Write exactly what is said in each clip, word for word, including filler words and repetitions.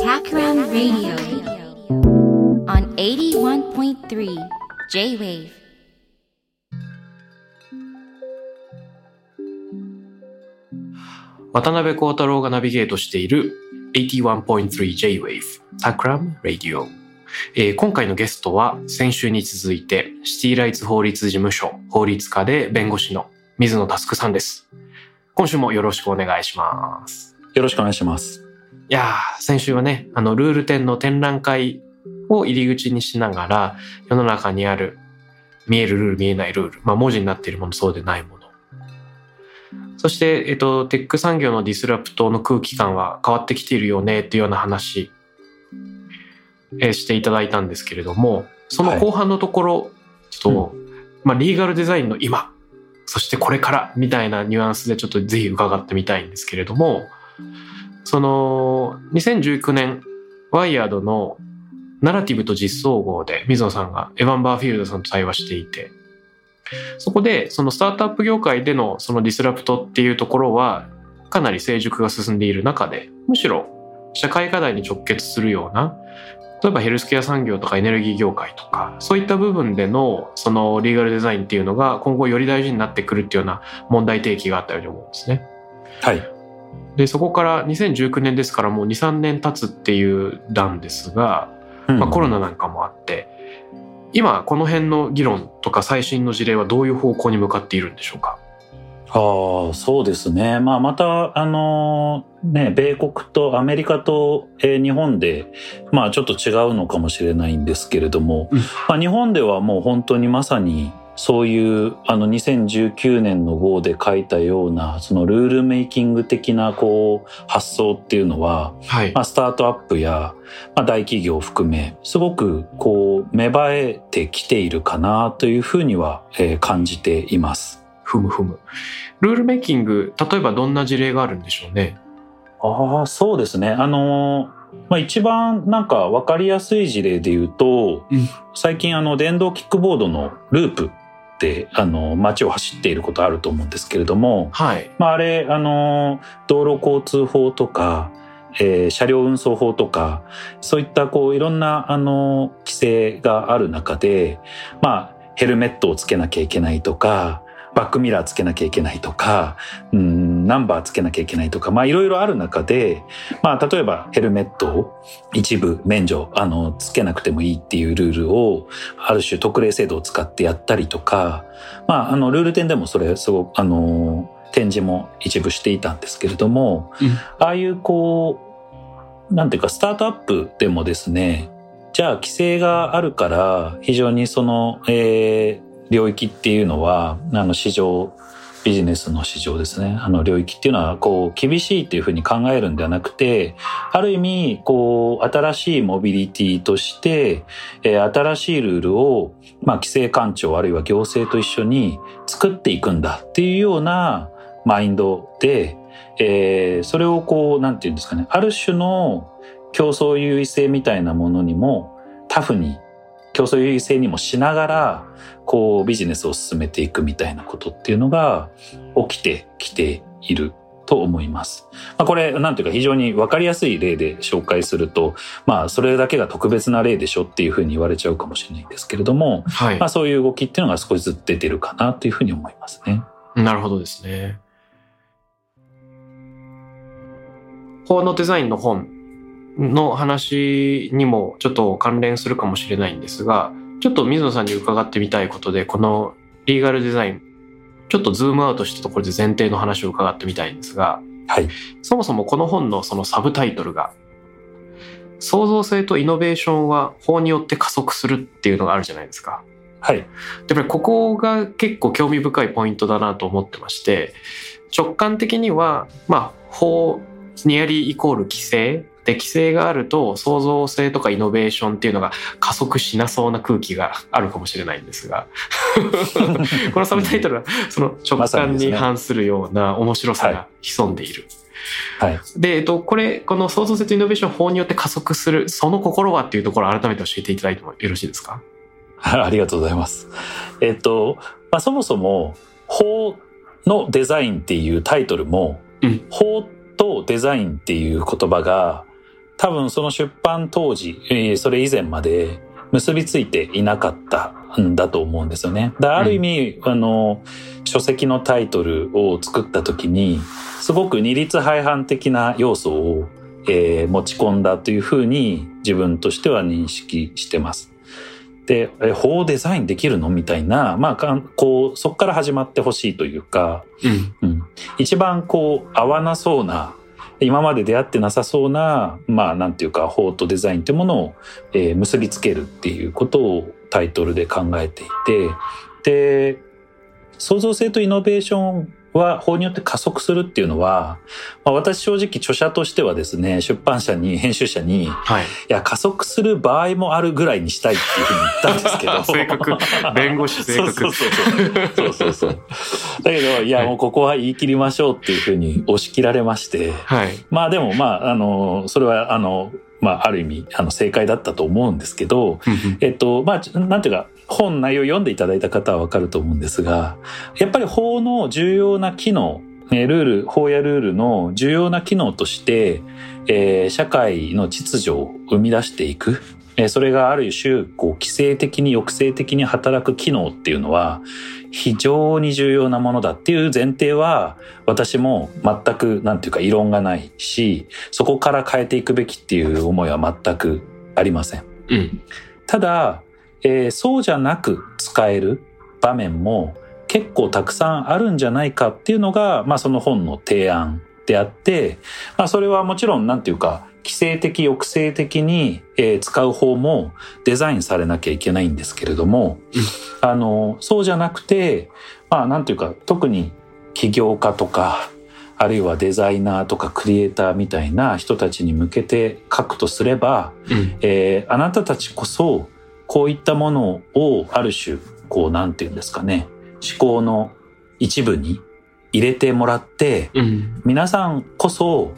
Takram Radio on eighty-one point three J-ウェイブ。 渡辺幸太郎がナビゲートしている eighty-one point three J-ウェイブ Takram Radio、えー、今回のゲストは先週に続いてシティライツ法律事務所法律課で弁護士の水野佑さんです。今週もよろしくお願いします。よろしくお願いします。いやー、先週はね、あのルール展の展覧会を入り口にしながら、世の中にある見えるルール見えないルール、まあ文字になっているものそうでないもの、そしてえっとテック産業のディスラプトの空気感は変わってきているよねっていうような話、えー、していただいたんですけれども、その後半のところ、はい、ちょっと、うん、まあリーガルデザインの今、そしてこれからみたいなニュアンスでちょっとぜひ伺ってみたいんですけれども。そのにせんじゅうきゅうねんワイヤードのナラティブと実相号で水野さんがエヴァン・バーフィールドさんと対話していて、そこでそのスタートアップ業界でのそのディスラプトっていうところはかなり成熟が進んでいる中で、むしろ社会課題に直結するような、例えばヘルスケア産業とかエネルギー業界とか、そういった部分でのそのリーガルデザインっていうのが今後より大事になってくるっていうような問題提起があったように思うんですね。はい。でそこからにせんじゅうきゅうねんですからもう に,さん 年経つっていう段ですが、まあ、コロナなんかもあって、うん、今この辺の議論とか最新の事例はどういう方向に向かっているんでしょうか？ああ、そうですね、まあ、またあのね米国とアメリカと、えー、日本でまあちょっと違うのかもしれないんですけれども、うんまあ、日本ではもう本当にまさにそういうあのにせんじゅうきゅうねんの号で書いたようなそのルールメイキング的なこう発想っていうのは、はいまあ、スタートアップや、まあ、大企業を含めすごくこう芽生えてきているかなというふうには、えー、感じています。ふむふむ。ルールメイキング、例えばどんな事例があるんでしょうね。ああ、そうですね。あのーまあ、一番なんか分かりやすい事例で言うと、うん、最近あの電動キックボードのループってあの街を走っていることあると思うんですけれども、はいまあ、あれあの道路交通法とか、えー、車両運送法とかそういったこういろんなあの規制がある中で、まあ、ヘルメットをつけなきゃいけないとかバックミラーつけなきゃいけないとか、うん、ナンバーつけなきゃいけないとか、まあいろいろある中で、まあ例えばヘルメットを一部免除、あの、つけなくてもいいっていうルールを、ある種特例制度を使ってやったりとか、まああのルール展でもそれすごく、あの、展示も一部していたんですけれども、うん、ああいうこう、なんていうかスタートアップでもですね、じゃあ規制があるから非常にその、えー領域っていうのは、あの市場、ビジネスの市場ですね。あの領域っていうのは、こう、厳しいっていうふうに考えるんではなくて、ある意味、こう、新しいモビリティとして、えー、新しいルールを、まあ、規制官庁あるいは行政と一緒に作っていくんだっていうようなマインドで、えー、それをこう、なんていうんですかね、ある種の競争優位性みたいなものにも、タフに、競争優位性にもしながらこうビジネスを進めていくみたいなことっていうのが起きてきていると思います。まあ、これなんていうか非常に分かりやすい例で紹介すると、まあそれだけが特別な例でしょっていうふうに言われちゃうかもしれないんですけれども、はい、まあそういう動きっていうのが少しずつ出てるかなというふうに思いますね。なるほどですね。法のデザインの本の話にもちょっと関連するかもしれないんですが、ちょっと水野さんに伺ってみたいことで、このリーガルデザインちょっとズームアウトしたところで前提の話を伺ってみたいんですが、はい、そもそもこの本のそのサブタイトルが創造性とイノベーションは法によって加速するっていうのがあるじゃないですか。はい、やっぱりここが結構興味深いポイントだなと思ってまして、直感的には、まあ、法ニアリーイコール規制で、規制があると創造性とかイノベーションっていうのが加速しなそうな空気があるかもしれないんですがこのサブタイトルはその直感に反するような面白さが潜んでいる、はいはい、で、えっと、これこの創造性とイノベーション法によって加速するその心はっていうところを改めて教えていただいてもよろしいですか。ありがとうございます。えっと、まあ、そもそも法のデザインっていうタイトルも、うん、法とデザインっていう言葉が多分その出版当時、えー、それ以前まで結びついていなかったんだと思うんですよね。だある意味、うん、あの書籍のタイトルを作った時にすごく二律背反的な要素を、えー、持ち込んだというふうに自分としては認識してます。で、法をデザインできるのみたいな、まあ、こうそこから始まってほしいというか、うんうん、一番こう合わなそうな、今まで出会ってなさそうな、まあ、なんていうか法とデザインというものを、えー、結びつけるっていうことをタイトルで考えていて、で、創造性とイノベーションは法によって加速するっていうのは、まあ、私正直著者としてはですね、出版社に編集者に、はい、いや加速する場合もあるぐらいにしたいっていうふうに言ったんですけど正確、弁護士正確そうそうそうそうだけどいや、はい、もうここは言い切りましょうっていうふうに押し切られまして、はい、まあでもまああのそれはあのまあある意味あの正解だったと思うんですけどえっとまあなんていうか本内容を読んでいただいた方はわかると思うんですが、やっぱり法の重要な機能、ルール、法やルールの重要な機能として、えー、社会の秩序を生み出していく、えー、それがある種こう規制的に抑制的に働く機能っていうのは非常に重要なものだっていう前提は、私も全くなんていうか異論がないし、そこから変えていくべきっていう思いは全くありません。うん、ただえー、そうじゃなく使える場面も結構たくさんあるんじゃないかっていうのが、まあ、その本の提案であって、まあ、それはもちろんなんていうか規制的抑制的に、えー、使う方もデザインされなきゃいけないんですけれども、あのそうじゃなくて、まあ、なんていうか特に起業家とかあるいはデザイナーとかクリエイターみたいな人たちに向けて書くとすれば、うんえー、あなたたちこそこういったものをある種こうなんていうんですかね、思考の一部に入れてもらって、うん、皆さんこそ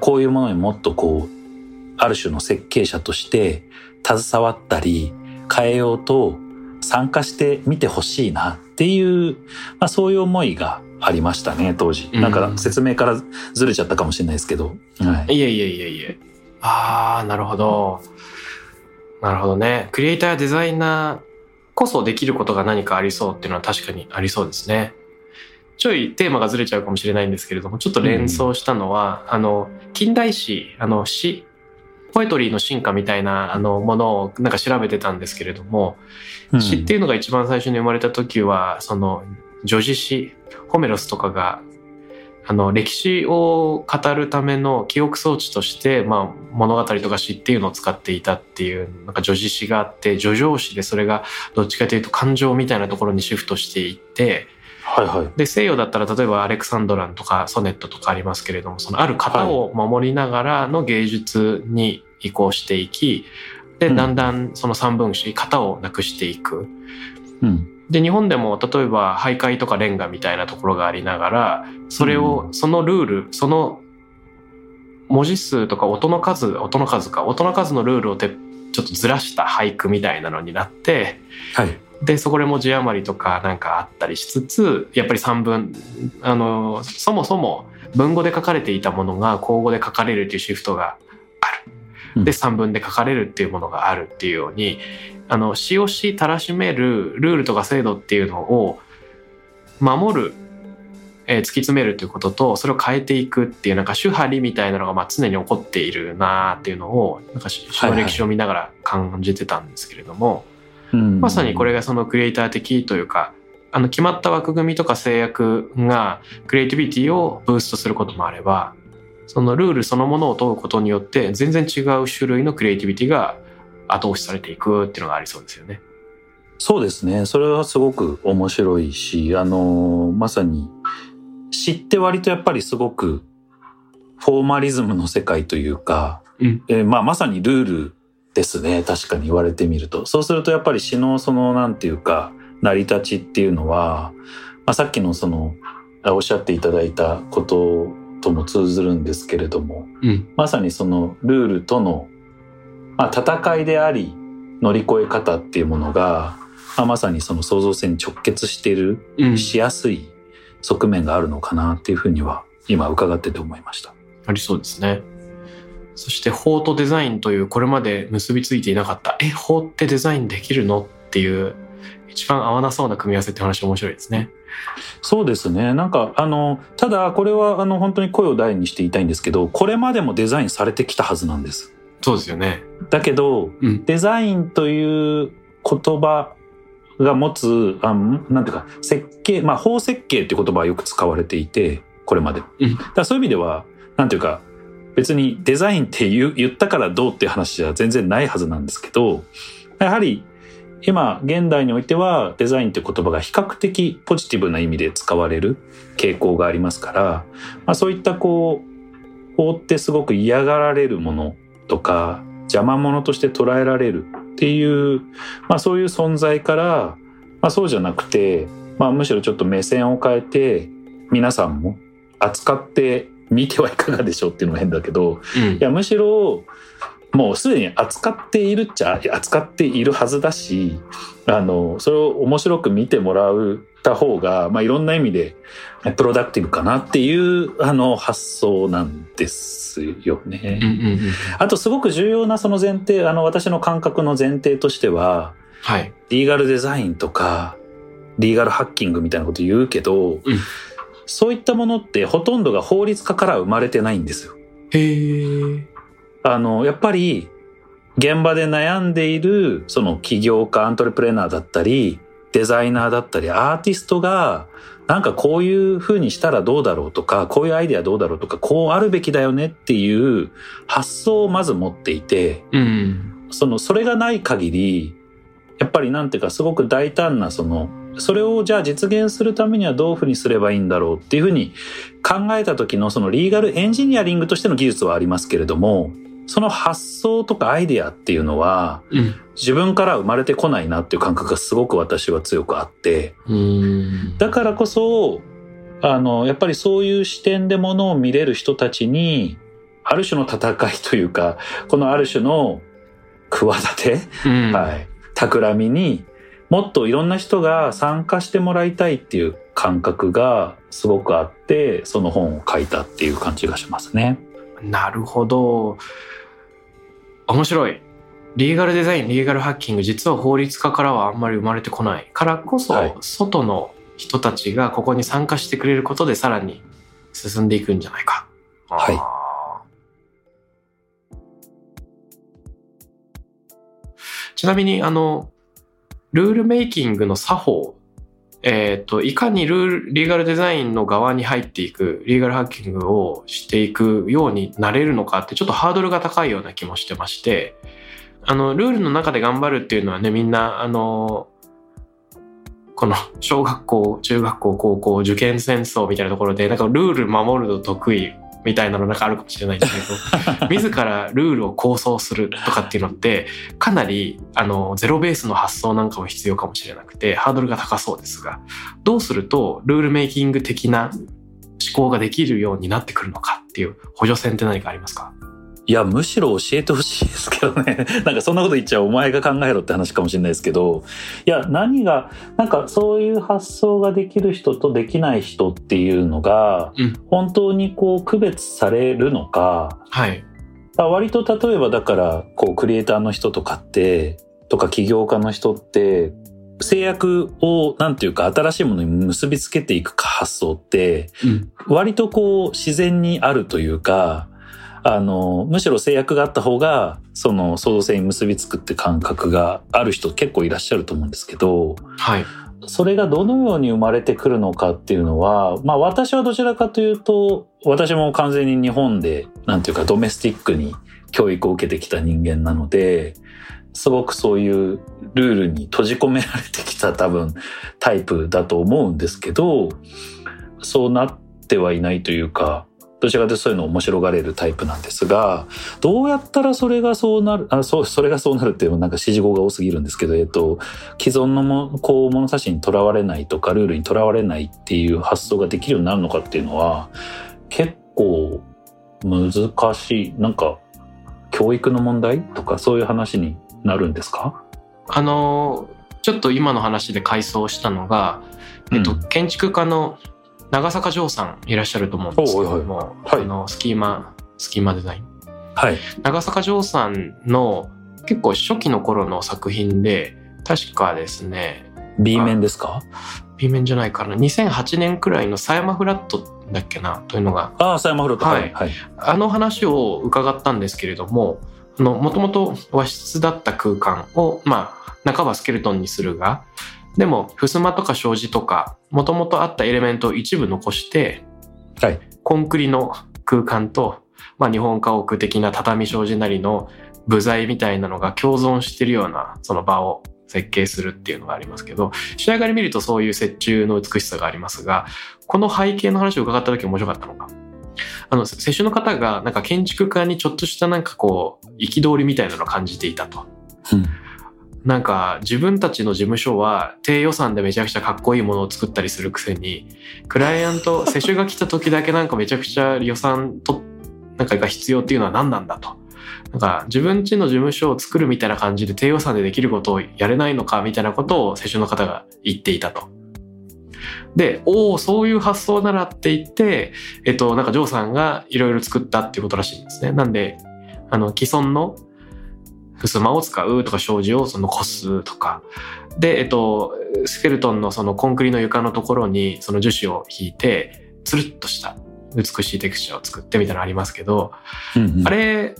こういうものにもっとこうある種の設計者として携わったり変えようと参加してみてほしいなっていう、まあ、そういう思いがありましたね当時。なんか説明からずれちゃったかもしれないですけど、はい、いやいやいやいや、あーなるほどなるほどね。クリエイターやデザイナーこそできることが何かありそうっていうのは確かにありそうですね。ちょいテーマがずれちゃうかもしれないんですけれども、ちょっと連想したのは、うん、あの近代史、あの詩、ポエトリーの進化みたいなあのものをなんか調べてたんですけれども、うん、詩っていうのが一番最初に生まれた時はその叙事詩、ホメロスとかがあの歴史を語るための記憶装置として、まあ、物語とか詩っていうのを使っていたっていうなんか叙事詩があって、叙情詩でそれがどっちかというと感情みたいなところにシフトしていって、はいはい、で西洋だったら例えばアレクサンドランとかソネットとかありますけれども、そのある型を守りながらの芸術に移行していき、でだんだんその三分子、型をなくしていく、うんで日本でも例えば俳諧とかレンガみたいなところがありながら、それをそのルール、その文字数とか音の数音の数か音の数のルールをてちょっとずらした俳句みたいなのになって、はい、でそこで文字余りとかなんかあったりしつつ、やっぱり散文あのそもそも文語で書かれていたものが口語で書かれるというシフトがある、で散文で書かれるっていうものがあるっていうように、あの詩を詩たらしめるルールとか制度っていうのを守る、えー、突き詰めるということと、それを変えていくっていうなんか手張りみたいなのがまあ常に起こっているなっていうのをなんか詩の歴史を見ながら感じてたんですけれども、はいはい、まさにこれがそのクリエイター的というか、あの決まった枠組みとか制約がクリエイティビティをブーストすることもあれば、そのルールそのものを問うことによって全然違う種類のクリエイティビティが後押しされていくっていうのがありそうですよね。そうですね、それはすごく面白いし、あのまさに知って割とやっぱりすごくフォーマリズムの世界というか、うんえーまあ、まさにルールですね、確かに言われてみると。そうするとやっぱり詩のそのなんていうか成り立ちっていうのは、まあ、さっきのそのおっしゃっていただいたこととも通ずるんですけれども、うん、まさにそのルールとの、まあ、戦いであり乗り越え方っていうものが、まあ、まさにその創造性に直結している、うん、しやすい側面があるのかなっていうふうには今伺ってて思いました。ありそうですね。そして法とデザインというこれまで結びついていなかった、え、法ってデザインできるのっていう一番合わなそうな組み合わせって話面白いですね。そうですね。なんかあのただこれはあの本当に声を大にして言いたいんですけど、これまでもデザインされてきたはずなんです。そうですよね。だけど、うん、デザインという言葉が持つあなんていうか設計、まあ法設計っていう言葉はよく使われていて、これまで。うん、だからそういう意味ではなんていうか別にデザインって言ったからどうっていう話じゃ全然ないはずなんですけど、やはり今現代においてはデザインという言葉が比較的ポジティブな意味で使われる傾向がありますから、まあ、そういったこう法ってすごく嫌がられるものとか邪魔者として捉えられるっていう、まあ、そういう存在から、まあ、そうじゃなくて、まあ、むしろちょっと目線を変えて皆さんも扱って見てはいかがでしょうっていうのも変だけど、うん、いやむしろもうすでに扱っているっちゃ扱っているはずだし、あのそれを面白く見てもらった方が、まあ、いろんな意味でプロダクティブかなっていうあの発想なんですよね、うんうんうん、あとすごく重要なその前提、あの私の感覚の前提としては、はい、リーガルデザインとかリーガルハッキングみたいなこと言うけど、うん、そういったものってほとんどが法律家から生まれてないんですよ。へー。あのやっぱり現場で悩んでいるその起業家、アントレプレナーだったりデザイナーだったりアーティストがなんかこういう風にしたらどうだろうとか、こういうアイデアどうだろうとか、こうあるべきだよねっていう発想をまず持っていて、うん、そのそれがない限りやっぱりなんていうかすごく大胆なそのそれをじゃあ実現するためにはどういうふうにすればいいんだろうっていうふうに考えた時のそのリーガルエンジニアリングとしての技術はありますけれども、その発想とかアイデアっていうのは、うん、自分から生まれてこないなっていう感覚がすごく私は強くあって、うーん、だからこそあのやっぱりそういう視点でものを見れる人たちにある種の戦いというか、このある種の企て、うん、はい、企みにもっといろんな人が参加してもらいたいっていう感覚がすごくあって、その本を書いたっていう感じがしますね。なるほど、面白い。リーガルデザイン、リーガルハッキング、実は法律家からはあんまり生まれてこないからこそ、はい、外の人たちがここに参加してくれることでさらに進んでいくんじゃないか。はい。ちなみにあのルールメイキングの作法、えーと、いかにルール、リーガルデザインの側に入っていく、リーガルハッキングをしていくようになれるのかってちょっとハードルが高いような気もしてまして、あのルールの中で頑張るっていうのはね、みんなあのこの小学校、中学校、高校、受験戦争みたいなところでなんかルール守るの得意みたいなのなんかあるかもしれないんですけど自らルールを構想するとかっていうのってかなりあのゼロベースの発想なんかも必要かもしれなくてハードルが高そうですが、どうするとルールメイキング的な思考ができるようになってくるのかっていう補助線って何かありますか？いやむしろ教えてほしいですけどねなんかそんなこと言っちゃお前が考えろって話かもしれないですけど、いや何がなんかそういう発想ができる人とできない人っていうのが本当にこう区別されるのか、うん、はい、割と例えばだからこうクリエイターの人とかってとか起業家の人って制約をなんていうか新しいものに結びつけていく発想って割とこう自然にあるというか、あのむしろ制約があった方がその創造性に結びつくって感覚がある人結構いらっしゃると思うんですけど、はい、それがどのように生まれてくるのかっていうのは、まあ私はどちらかというと、私も完全に日本で、なんていうかドメスティックに教育を受けてきた人間なので、すごくそういうルールに閉じ込められてきた多分タイプだと思うんですけど、そうなってはいないというか、どちらかというとそういうのを面白がれるタイプなんですが、どうやったらそれがそうなる、あ、そう、それがそうなるっていうのはなんか指示語が多すぎるんですけど、えっと、既存のも、こう、物差しにとらわれないとか、ルールにとらわれないっていう発想ができるようになるのかっていうのは、結構難しい、なんか、教育の問題とかそういう話になるんですか？あの、ちょっと今の話で回想したのが、えっと、うん、建築家の長坂城さんいらっしゃると思うんですけども、はい、あのスキーマスキーマデザイン、はい、長坂城さんの結構初期の頃の作品で、確かですね B 面ですか B 面じゃないかな、にせんはちねんくらいの狭山フラットだっけなというのが、ああ狭山フラット、はい、はい、あの話を伺ったんですけれども、もともと和室だった空間を、まあ、半ばスケルトンにするが、でも襖とか障子とかもともとあったエレメントを一部残して、はい、コンクリの空間と、まあ、日本家屋的な畳障子なりの部材みたいなのが共存しているようなその場を設計するっていうのがありますけど、仕上がり見るとそういう折衷の美しさがありますが、この背景の話を伺った時面白かったのが、あの施主の方がなんか建築家にちょっとしたなんかこう憤りみたいなのを感じていたと、うん、なんか自分たちの事務所は低予算でめちゃくちゃかっこいいものを作ったりするくせに、クライアント施主が来た時だけなんかめちゃくちゃ予算となんかが必要っていうのは何なんだと、なんか自分ちの事務所を作るみたいな感じで低予算でできることをやれないのかみたいなことを施主の方が言っていたと。で、おお、そういう発想ならって言って、えっと、なんかジョーさんがいろいろ作ったっていうことらしいんですね。なんであの既存の襖を使うとか障子をそのこすとかで、えっと、スケルトンのそのコンクリの床のところにその樹脂を引いてつるっとした美しいテクスチャーを作ってみたいなのありますけど、うんうん、あれ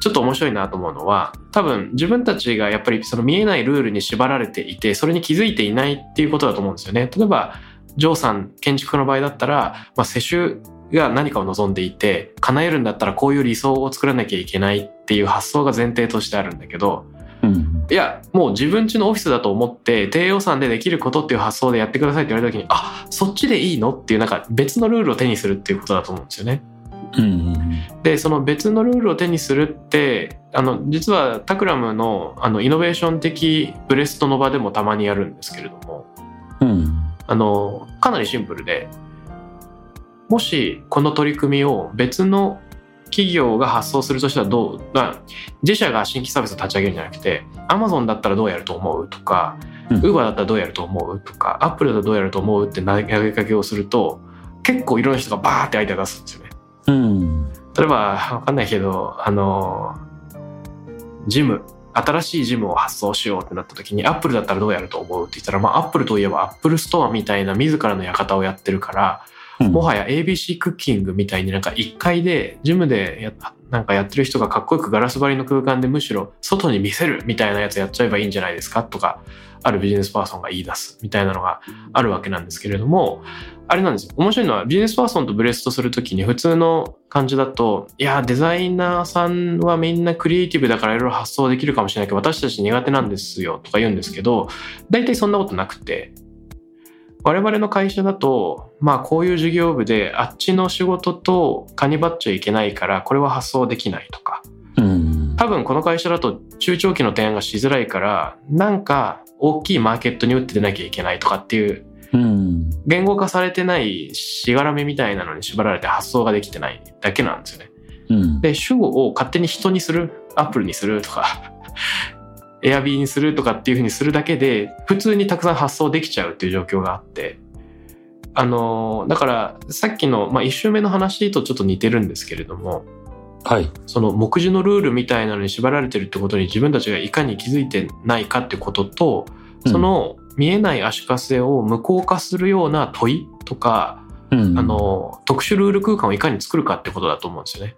ちょっと面白いなと思うのは、多分自分たちがやっぱりその見えないルールに縛られていて、それに気づいていないっていうことだと思うんですよね。例えばジョーさん建築家の場合だったら、まあ、施主が何かを望んでいて叶えるんだったらこういう理想を作らなきゃいけないっていう発想が前提としてあるんだけど、うん、いやもう自分家のオフィスだと思って低予算でできることっていう発想でやってくださいって言われた時に、あ、そっちでいいのっていう、なんか別のルールを手にするっていうことだと思うんですよね、うん、でその別のルールを手にするって、あの実はタクラム の, あのイノベーション的ブレストの場でもたまにやるんですけれども、うん、あのかなりシンプルで、もしこの取り組みを別の企業が発送するとしたらどう、自社が新規サービスを立ち上げるんじゃなくて、 Amazon だったらどうやると思うとか、うん、Uber だったらどうやると思うとか、 Apple だったらどうやると思うって投げかけをすると、結構いろんな人がバーってアイデア出すんですよね、うん、例えば分かんないけど、あのジム、新しいジムを発送しようってなった時に、 Apple だったらどうやると思うって言ったら、まあ、Apple といえば Apple ストアみたいな自らの館をやってるから、もはや エービーシー クッキングみたいに、なんかいっかいでジムでやなんかやってる人がかっこよくガラス張りの空間でむしろ外に見せるみたいなやつやっちゃえばいいんじゃないですかとか、あるビジネスパーソンが言い出すみたいなのがあるわけなんですけれども、あれなんですよ、面白いのはビジネスパーソンとブレストするときに普通の感じだと、いやデザイナーさんはみんなクリエイティブだからいろいろ発想できるかもしれないけど私たち苦手なんですよとか言うんですけど、大体そんなことなくて、我々の会社だと、まあこういう事業部であっちの仕事とかにばっちゃいけないからこれは発送できないとか、うん、多分この会社だと中長期の提案がしづらいからなんか大きいマーケットに打って出なきゃいけないとかっていう、うん、言語化されてないしがらみみたいなのに縛られて発送ができてないだけなんですよね、うん、で主語を勝手に人にする、アップルにするとかエアビーにするとかっていう風にするだけで普通にたくさん発送できちゃうっていう状況があって、あのだからさっきの、まあ、いち周目の話とちょっと似てるんですけれども、はい、その目次のルールみたいなのに縛られてるってことに自分たちがいかに気づいてないかってことと、その見えない足かせを無効化するような問いとか、うん、あの特殊ルール空間をいかに作るかってことだと思うんですよね。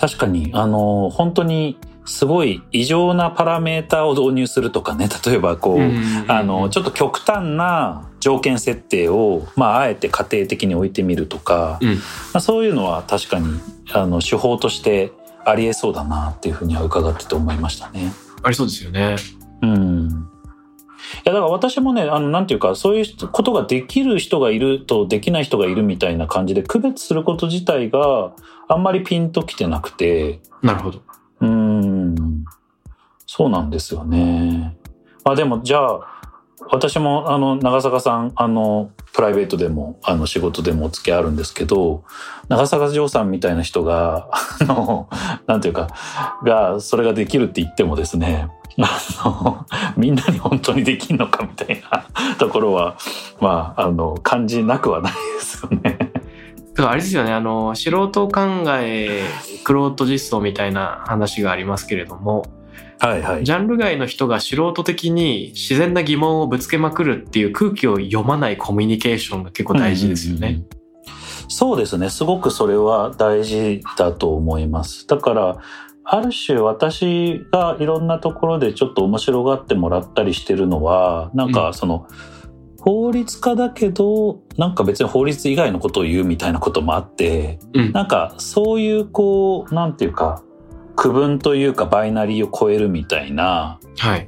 確かにあの本当にすごい異常なパラメータを導入するとかね、例えばこう、うんうんうんうん、あのちょっと極端な条件設定を、まあ、あえて家庭的に置いてみるとか、うんまあ、そういうのは確かにあの手法としてありえそうだなっていうふうには伺ってて思いましたね。ありそうですよね。うん。いやだから私もね、あのなんていうかそういうことができる人がいるとできない人がいるみたいな感じで区別すること自体があんまりピンときてなくて。なるほど。うーん、そうなんですよね。まあでもじゃあ私もあの長坂さんあのプライベートでもあの仕事でもお付き合いあるんですけど、長坂城さんみたいな人があのなんていうかがそれができるって言ってもですね、あのみんなに本当にできるのかみたいなところはまああの感じなくはないですよね。だからあれですよね、あの素人考えクロート実装みたいな話がありますけれども、はいはい、ジャンル外の人が素人的に自然な疑問をぶつけまくるっていう空気を読まないコミュニケーションが結構大事ですよね、うんうんうん、そうですね、すごくそれは大事だと思います。だからある種私がいろんなところでちょっと面白がってもらったりしてるのはなんかその、うん、法律家だけどなんか別に法律以外のことを言うみたいなこともあって、うん、なんかそういうこうなんていうか区分というかバイナリーを超えるみたいな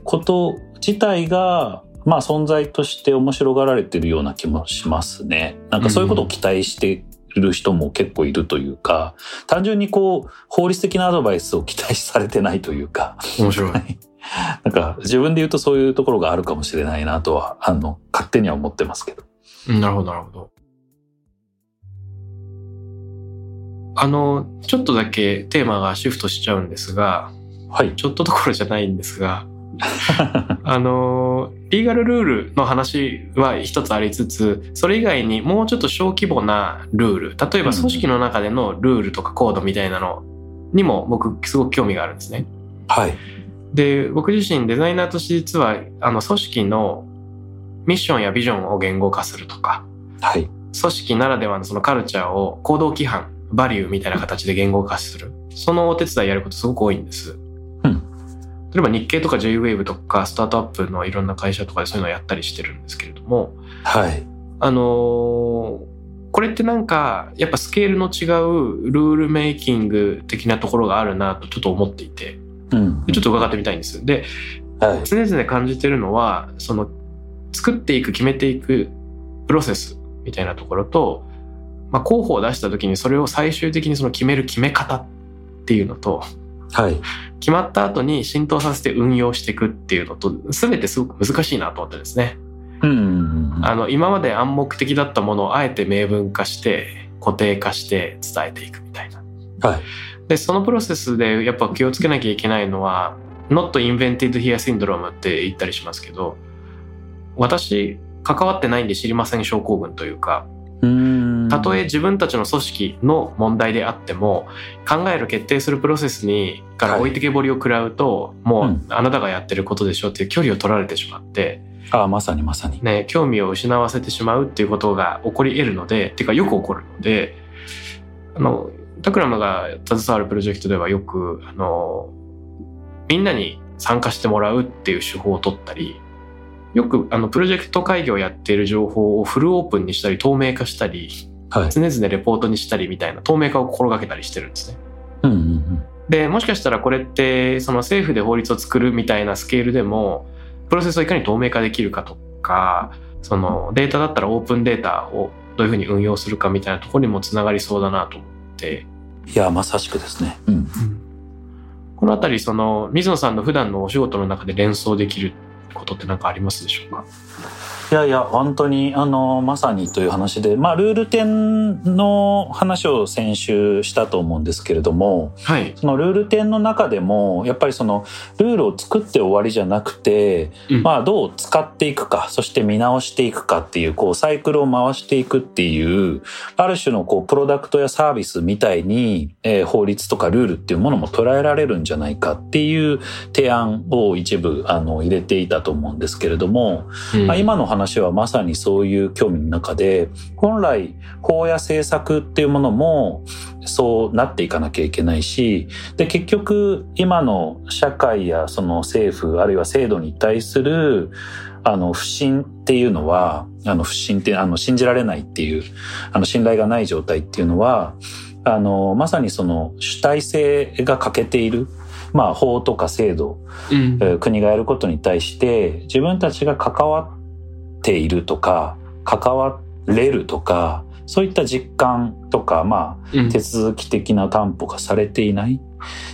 こと自体がまあ存在として面白がられてるような気もしますね。なんかそういうことを期待してる人も結構いるというか、単純にこう法律的なアドバイスを期待されてないというか、面白いなんか自分で言うとそういうところがあるかもしれないなとはあの勝手には思ってますけど。なるほどなるほど。あのちょっとだけテーマがシフトしちゃうんですが、はい、ちょっとどころじゃないんですがあのリーガルルールの話は一つありつつ、それ以外にもうちょっと小規模なルール、例えば組織の中でのルールとかコードみたいなのにも僕すごく興味があるんですね、はい、で僕自身デザイナーとして実はあの組織のミッションやビジョンを言語化するとか、はい、組織ならではのそのカルチャーを行動規範バリューみたいな形で言語化する、そのお手伝いやることすごく多いんです、うん、例えば日経とか J-ウェーブ とかスタートアップのいろんな会社とかでそういうのをやったりしてるんですけれども、はい、あのこれってなんかやっぱスケールの違うルールメイキング的なところがあるなとちょっと思っていて、うん、ちょっと伺ってみたいんです。で、はい、常々感じてるのはその作っていく決めていくプロセスみたいなところと、まあ、候補を出した時にそれを最終的にその決める決め方っていうのと、はい、決まった後に浸透させて運用していくっていうのと全てすごく難しいなと思ってですね、うんうんうん、あの今まで暗黙的だったものをあえて明文化して固定化して伝えていくみたいな、はい、でそのプロセスでやっぱ気をつけなきゃいけないのは Not Invented Here Syndrome って言ったりしますけど、私関わってないんで知りません症候群というか、うーん、たとえ自分たちの組織の問題であっても考える決定するプロセスにから置いてけぼりを食らうと、はい、もうあなたがやってることでしょっていう距離を取られてしまって、うん、ああまさにまさに、ね、興味を失わせてしまうっていうことが起こり得るので、てかよく起こるので、あのTakramが携わるプロジェクトではよくあのみんなに参加してもらうっていう手法を取ったり、よくあのプロジェクト会議をやっている情報をフルオープンにしたり透明化したり、はい、常々レポートにしたりみたいな透明化を心がけたりしてるんですね、うんうんうん、でもしかしたらこれってその政府で法律を作るみたいなスケールでもプロセスをいかに透明化できるかとか、そのデータだったらオープンデータをどういうふうに運用するかみたいなところにもつながりそうだなと思って。いやまさしくですね、うんうん、このあたりその水野さんの普段のお仕事の中で連想できることって何かありますでしょうか。いやいや本当にあのまさにという話で、まあ、ルール展の話を先週したと思うんですけれども、はい、そのルール展の中でもやっぱりそのルールを作って終わりじゃなくて、うんまあ、どう使っていくかそして見直していくかっていう、こうサイクルを回していくっていうある種のこうプロダクトやサービスみたいに、えー、法律とかルールっていうものも捉えられるんじゃないかっていう提案を一部あの入れていたと思うんですけれども、うんまあ、今の話話はまさにそういう興味の中で、本来法や政策っていうものもそうなっていかなきゃいけないし、で結局今の社会やその政府あるいは制度に対するあの不信っていうのは、あの不信ってあの信じられないっていう、あの信頼がない状態っていうのは、あのまさにその主体性が欠けている。まあ、法とか制度、うん、国がやることに対して自分たちが関わっているとか関われるとかそういった実感とか、まあ、手続き的な担保がされていない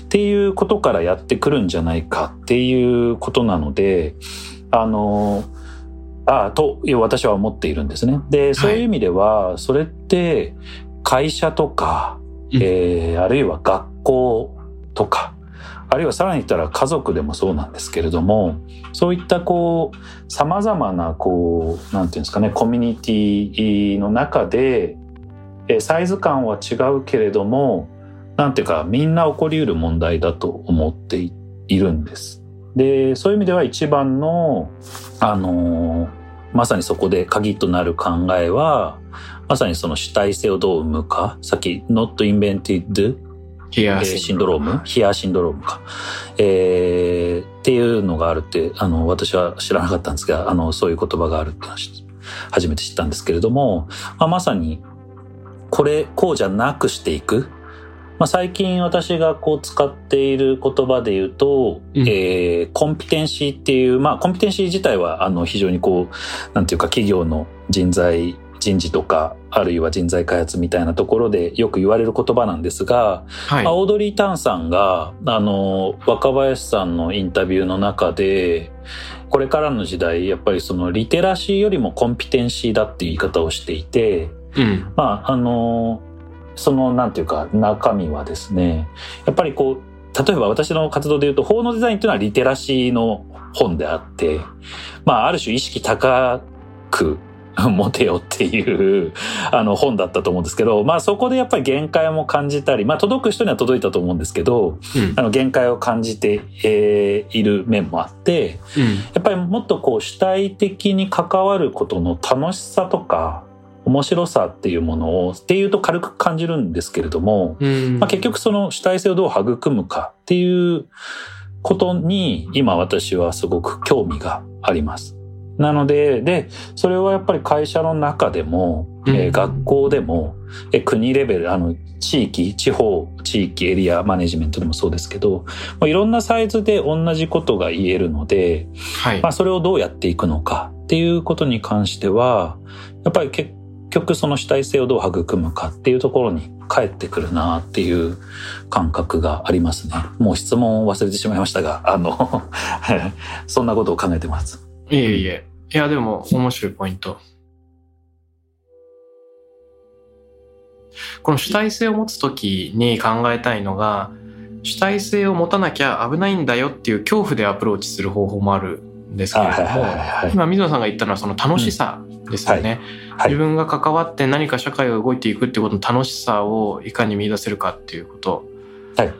っていうことからやってくるんじゃないかっていうことなので、あのあと私は思っているんですね。でそういう意味では、はい、それって会社とか、うんえー、あるいは学校とかあるいはさらに言ったら家族でもそうなんですけれども、そういったこうさまざまなこうなんていうんですかね、コミュニティの中でサイズ感は違うけれども、なんていうかみんな起こりうる問題だと思っているんです。で、そういう意味では一番のあのまさにそこで鍵となる考えは、まさにその主体性をどう生むか、さっき not inventedヒアシンドローム、ヒアシンドロームか、えー、っていうのがあるってあの私は知らなかったんですが、あのそういう言葉があるって初めて知ったんですけれども、まあ、まさにこれこうじゃなくしていく、まあ、最近私がこう使っている言葉で言うと、うんえー、コンピテンシーっていう、まあ、コンピテンシー自体はあの非常にこうなんていうか企業の人材人事とかあるいは人材開発みたいなところでよく言われる言葉なんですが、はい、オードリー・タンさんがあの若林さんのインタビューの中でこれからの時代やっぱりそのリテラシーよりもコンピテンシーだっていう言い方をしていて、うん、まああのそのなんていうか中身はですね、やっぱりこう例えば私の活動でいうと法のデザインというのはリテラシーの本であって、まあ、ある種意識高くモテよっていうあの本だったと思うんですけど、まあそこでやっぱり限界も感じたり、まあ届く人には届いたと思うんですけど、うん、あの限界を感じて、えー、いる面もあって、うん、やっぱりもっとこう主体的に関わることの楽しさとか面白さっていうものをっていうと軽く感じるんですけれども、うんまあ、結局その主体性をどう育むかっていうことに今私はすごく興味があります。なので、で、それはやっぱり会社の中でも、うんえー、学校でも、えー、国レベル、あの、地域、地方、地域、エリア、マネジメントでもそうですけど、いろんなサイズで同じことが言えるので、はいまあ、それをどうやっていくのかっていうことに関しては、やっぱり結局その主体性をどう育むかっていうところに返ってくるなっていう感覚がありますね。もう質問を忘れてしまいましたが、あの、そんなことを考えてます。いえいえ。いやでも面白いポイント。この主体性を持つときに考えたいのが、主体性を持たなきゃ危ないんだよっていう恐怖でアプローチする方法もあるんですけれども、はいはいはいはい、今水野さんが言ったのはその楽しさですよね、うんはいはい、自分が関わって何か社会が動いていくっていうことの楽しさをいかに見出せるかっていうこと、はい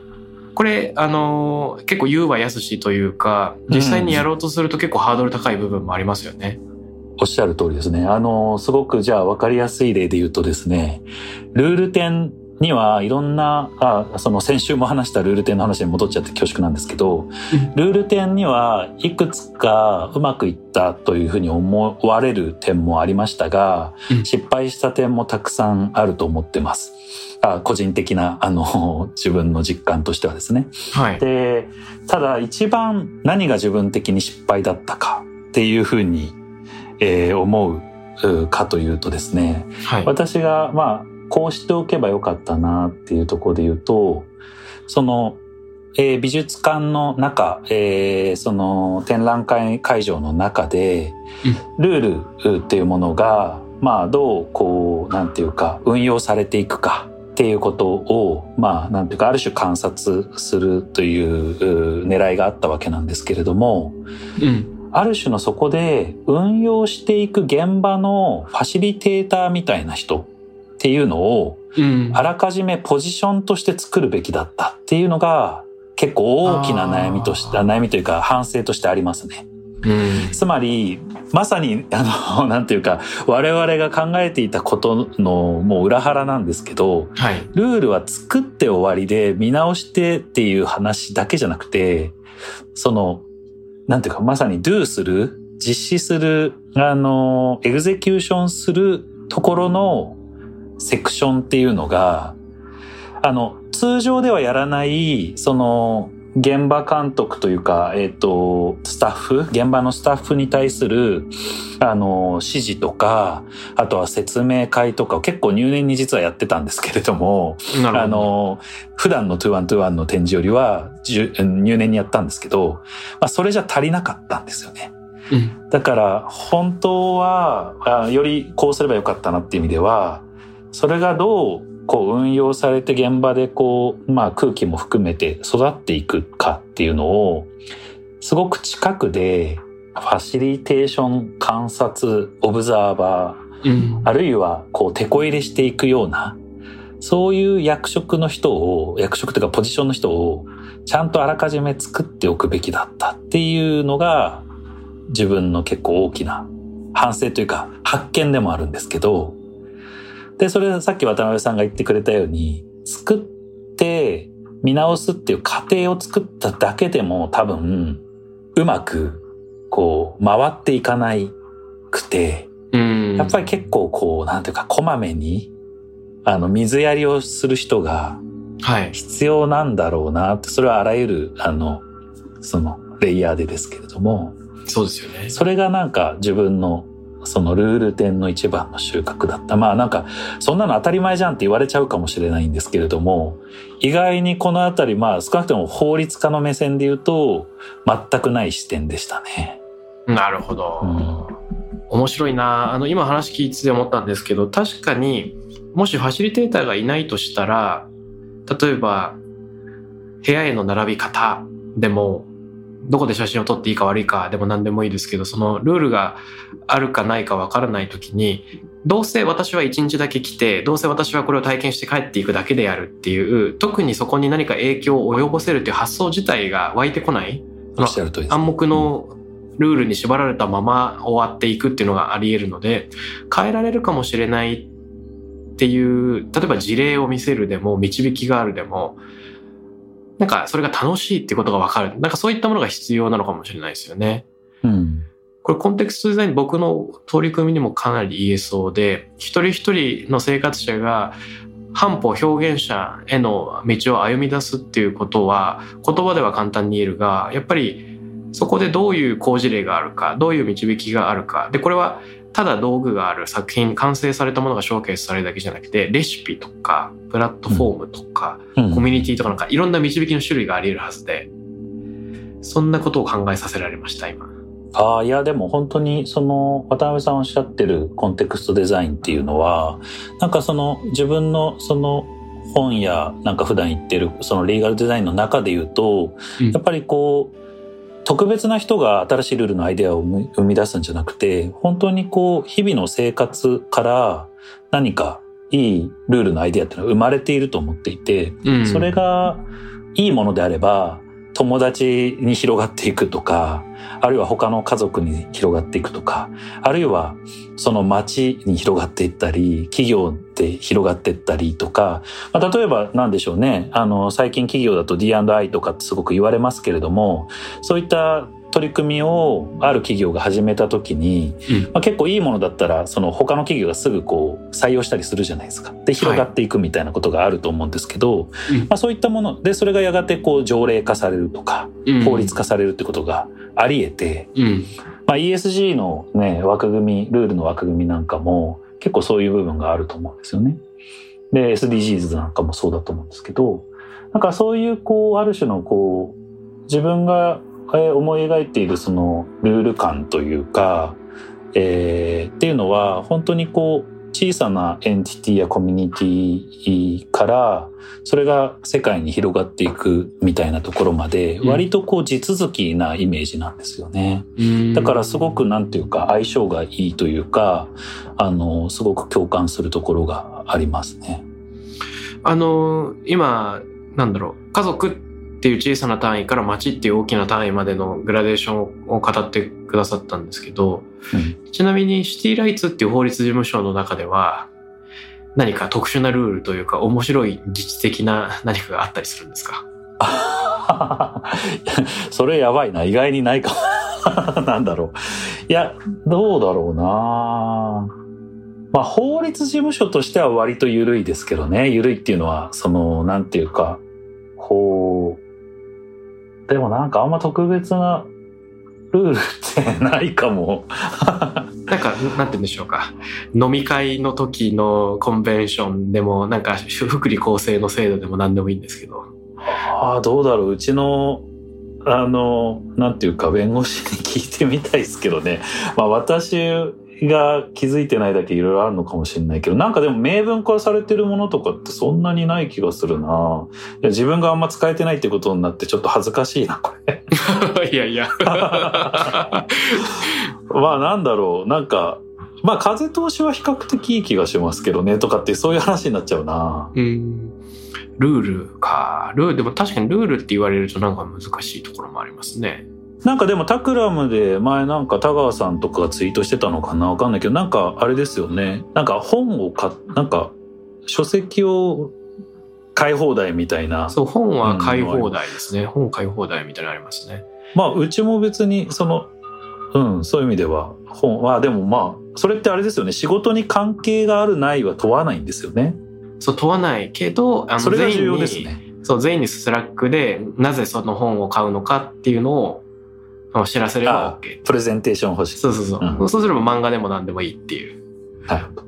これあの結構言うは易しというか実際にやろうとすると結構ハードル高い部分もありますよね、うん、おっしゃる通りですね。あのすごくじゃあ分かりやすい例で言うとですね、ルール展にはいろんなあその先週も話したルール展の話に戻っちゃって恐縮なんですけど、ルール展にはいくつかうまくいったというふうに思われる点もありましたが、失敗した点もたくさんあると思ってます。あ個人的なあの自分の実感としてはですね、はい、でただ一番何が自分的に失敗だったかっていうふうに、えー、思うかというとですね、はい、私がまあこうしておけばよかったなっていうところで言うと、その、えー、美術館の中、えー、その展覧会会場の中で、ルールっていうものが、まあどうこう、なんていうか運用されていくかっていうことを、まあなんていうかある種観察するという狙いがあったわけなんですけれども、うんある種のそこで運用していく現場のファシリテーターみたいな人、っていうのをあらかじめポジションとして作るべきだったっていうのが結構大きな悩みとして、悩みというか反省としてありますね。うん、つまりまさにあのなんていうか我々が考えていたことのもう裏腹なんですけど、はい、ルールは作って終わりで見直してっていう話だけじゃなくて、そのなんていうかまさに do する実施するあのエグゼキューションするところのセクションっていうのがあの通常ではやらないその現場監督というか、えっと、スタッフ、現場のスタッフに対する、あの、指示とか、あとは説明会とかを結構入念に実はやってたんですけれども、なるほど。あの、普段のにせんひゃくにじゅういちの展示よりは入念にやったんですけど、まあ、それじゃ足りなかったんですよね。うん、だから、本当は、よりこうすればよかったなっていう意味では、それがどう、こう運用されて現場でこう、まあ、空気も含めて育っていくかっていうのをすごく近くでファシリテーション観察オブザーバー、うん、あるいはこう手こ入れしていくようなそういう役職の人を役職というかポジションの人をちゃんとあらかじめ作っておくべきだったっていうのが自分の結構大きな反省というか発見でもあるんですけど、で、それさっき渡辺さんが言ってくれたように、作って見直すっていう過程を作っただけでも多分、うまく、こう、回っていかないくて、うん、やっぱり結構こう、なんていうか、こまめに、あの、水やりをする人が、必要なんだろうなって、はい、それはあらゆる、あの、その、レイヤーでですけれども。そうですよね。それがなんか自分の、そのルール展の一番の収穫だった。まあなんかそんなの当たり前じゃんって言われちゃうかもしれないんですけれども、意外にこのあたりまあ少なくとも法律家の目線で言うと全くない視点でしたね。なるほど、うん、面白いな。あの今話聞いてて思ったんですけど、確かにもしファシリテーターがいないとしたら、例えば部屋への並び方でもどこで写真を撮っていいか悪いかでも何でもいいですけど、そのルールがあるかないかわからないときに、どうせ私はいちにちだけ来て、どうせ私はこれを体験して帰っていくだけでやるっていう、特にそこに何か影響を及ぼせるっていう発想自体が湧いてこない。おっしゃる通りです。暗黙のルールに縛られたまま終わっていくっていうのがあり得るので、変えられるかもしれないっていう、例えば事例を見せるでも、導きがあるでも、なんかそれが楽しいってことが分かる。なんかそういったものが必要なのかもしれないですよね。うん。これコンテクストデザイン僕の取り組みにもかなり言えそうで、一人一人の生活者が半歩表現者への道を歩み出すっていうことは言葉では簡単に言えるが、やっぱりそこでどういう好事例があるか、どういう導きがあるか。で、これはただ道具がある作品、完成されたものがショーケースされるだけじゃなくて、レシピとかプラットフォームとか、うん、コミュニティとかなんかいろんな導きの種類があり得るはずで、そんなことを考えさせられました今。ああ、いやでも本当にその渡辺さんおっしゃってるコンテクストデザインっていうのは、なんかその自分のその本やなんか普段言ってるそのリーガルデザインの中で言うと、うん、やっぱりこう。特別な人が新しいルールのアイデアを生み出すんじゃなくて、本当にこう日々の生活から何かいいルールのアイデアっていうのは生まれていると思っていて、うん、それがいいものであれば友達に広がっていくとか、あるいは他の家族に広がっていくとか、あるいはその街に広がっていったり、企業で広がっていったりとか、まあ、例えば何でしょうね、あの最近企業だと ディーアンドアイ とかってすごく言われますけれども、そういった取り組みをある企業が始めた時に、うんまあ、結構いいものだったらその他の企業がすぐこう採用したりするじゃないですか。で広がっていくみたいなことがあると思うんですけど、はいまあ、そういったものでそれがやがてこう条例化されるとか、うん、法律化されるってことがあり得て、うんまあ、イーエスジー の、ね、枠組みルールの枠組みなんかも結構そういう部分があると思うんですよね。で エスディージーズ なんかもそうだと思うんですけど、なんかそういうこうある種のこう自分が思い描いているそのルール感というか、えー、っていうのは本当にこう小さなエンティティやコミュニティからそれが世界に広がっていくみたいなところまで割とこう地続きなイメージなんですよね、うん、だからすごくなんていうか相性がいいというか、あのすごく共感するところがありますね。あの今なんだろう、家族ってっていう小さな単位から街っていう大きな単位までのグラデーションを語ってくださったんですけど、うん、ちなみにシティライツっていう法律事務所の中では何か特殊なルールというか面白い自治的な何かがあったりするんですか？それやばいな、意外にないかもなんだろう、いやどうだろうな、まあ、法律事務所としては割と緩いですけどね。緩いっていうのはそのなんていうかこうでもなんかあんま特別なルールってないかもなんかなんて言うんでしょうか、飲み会の時のコンベンションでもなんか福利厚生の制度でも何でもいいんですけど、ああどうだろう、うちのあのなんていうか弁護士に聞いてみたいですけどね。まあ私が気づいてないだけいろいろあるのかもしれないけど、なんかでも明文化されてるものとかってそんなにない気がするな。自分があんま使えてないってことになってちょっと恥ずかしいなこれいやいやまあなんだろう、なんかまあ風通しは比較的いい気がしますけどねとかってそういう話になっちゃうな。うん、ルールか、ルールでも確かにルールって言われるとなんか難しいところもありますね。なんかでもタクラムで前なんか田川さんとかがツイートしてたのかな、わかんないけど、なんかあれですよね、なんか本を買っなんか書籍を買い放題みたいな。そう、本は買い放題ですね、うん、本買い放題みたいなのありますね。まあうちも別にそのうんそういう意味では本はでもまあそれってあれですよね、仕事に関係があるないは問わないんですよね。そう問わないけど、あのそれが重要ですね。そう全員にスラックでなぜその本を買うのかっていうのを知らせれば OK、 プレゼンテーション方式。そうそうそう、うん、そうすれば漫画でも何でもいいっていう。なるほど。い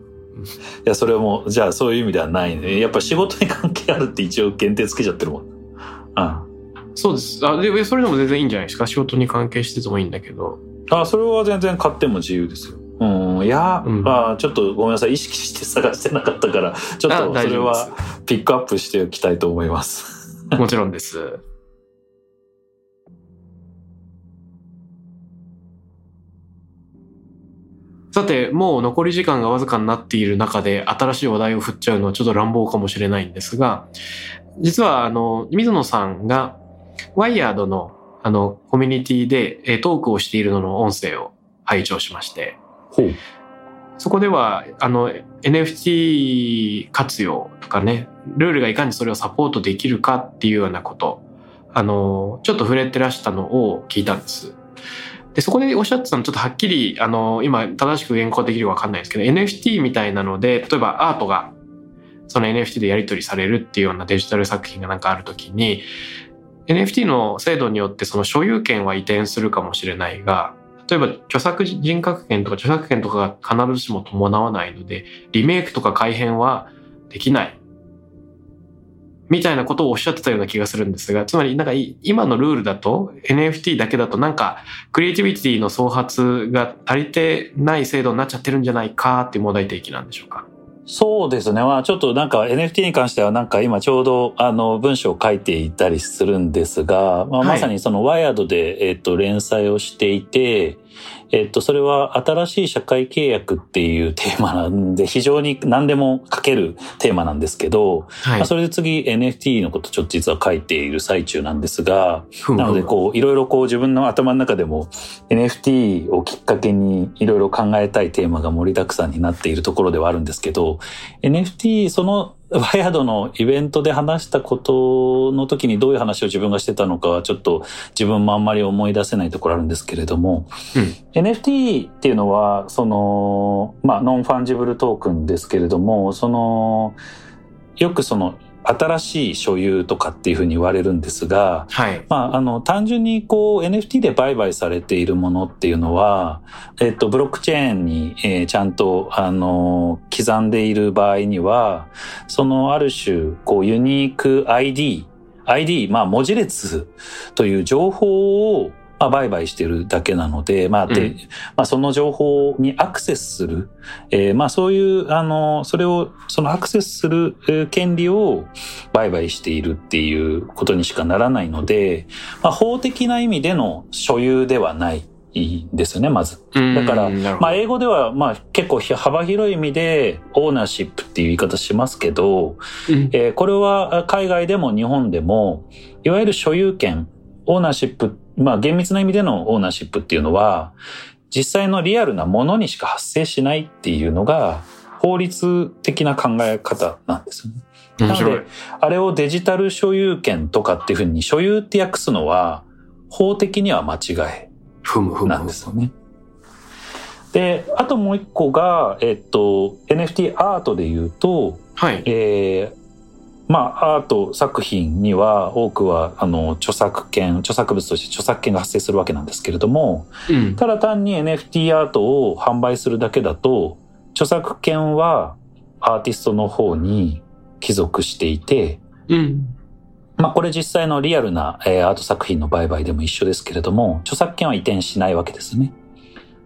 やそれもじゃあそういう意味ではないね。やっぱ仕事に関係あるって一応限定つけちゃってるもん。あ、そうです。あでそれでも全然いいんじゃないですか。仕事に関係しててもいいんだけど。あそれは全然買っても自由ですよ。うん、いや、うん、まあちょっとごめんなさい、意識して探してなかったからちょっとそれはピックアップしておきたいと思いますもちろんですさてもう残り時間がわずかになっている中で新しい話題を振っちゃうのはちょっと乱暴かもしれないんですが、実はあの水野さんがワイヤードのあのコミュニティでトークをしているのの音声を拝聴しまして、ほうそこではあの エヌエフティー 活用とかね、ルールがいかにそれをサポートできるかっていうようなことあのちょっと触れてらしたのを聞いたんです。でそこでおっしゃってたのちょっとはっきりあの今正しく言語できるか分かんないですけど、 エヌエフティー みたいなので例えばアートがその エヌエフティー でやり取りされるっていうようなデジタル作品がなんかあるときに エヌエフティー の制度によってその所有権は移転するかもしれないが、例えば著作人格権とか著作権とかが必ずしも伴わないのでリメイクとか改変はできないみたいなことをおっしゃってたような気がするんですが、つまりなんか今のルールだと エヌエフティー だけだとなんかクリエイティビティの創発が足りてない制度になっちゃってるんじゃないかっていう問題提起なんでしょうか。そうですね、まあちょっとなんか エヌエフティー に関してはなんか今ちょうどあの文章を書いていたりするんですが、まあ、まさにそのワイヤードでえっと連載をしていて、えっとそれは新しい社会契約っていうテーマなんで非常に何でも書けるテーマなんですけど、はい、まあ、それで次 エヌエフティー のことちょっと実は書いている最中なんですが、なのでこういろいろこう自分の頭の中でも エヌエフティー をきっかけにいろいろ考えたいテーマが盛りだくさんになっているところではあるんですけど、 エヌエフティー そのワイヤードのイベントで話したことの時にどういう話を自分がしてたのかはちょっと自分もあんまり思い出せないところあるんですけれども、うん、エヌエフティー っていうのはそのまあノンファンジブルトークンですけれども、そのよくその新しい所有とかっていうふうに言われるんですが、はい、まああの単純にこう エヌエフティー で売買されているものっていうのは、えっとブロックチェーンに、えー、ちゃんとあの刻んでいる場合には、そのある種こうユニーク アイディー、アイディー まあ文字列という情報をまあ、売買してるだけなので、まあ、で、うん、まあ、その情報にアクセスする、えー、まあ、そういう、あの、それを、そのアクセスする権利を売買しているっていうことにしかならないので、まあ、法的な意味での所有ではないいですよね、まず。だから、まあ、英語では、まあ、結構幅広い意味でオーナーシップっていう言い方しますけど、うんえー、これは海外でも日本でもいわゆる所有権、オーナーシップ、まあ、厳密な意味でのオーナーシップっていうのは実際のリアルなものにしか発生しないっていうのが法律的な考え方なんですよね。なのであれをデジタル所有権とかっていうふうに所有って訳すのは法的には間違いなんですよね。で、あともう一個が、えっと、エヌエフティー アートでいうと、はいえーまあ、アート作品には多くはあの著作権、著作物として著作権が発生するわけなんですけれども、うん、ただ単に エヌエフティー アートを販売するだけだと著作権はアーティストの方に帰属していて、うんまあ、これ実際のリアルな、えー、アート作品の売買でも一緒ですけれども、著作権は移転しないわけですね。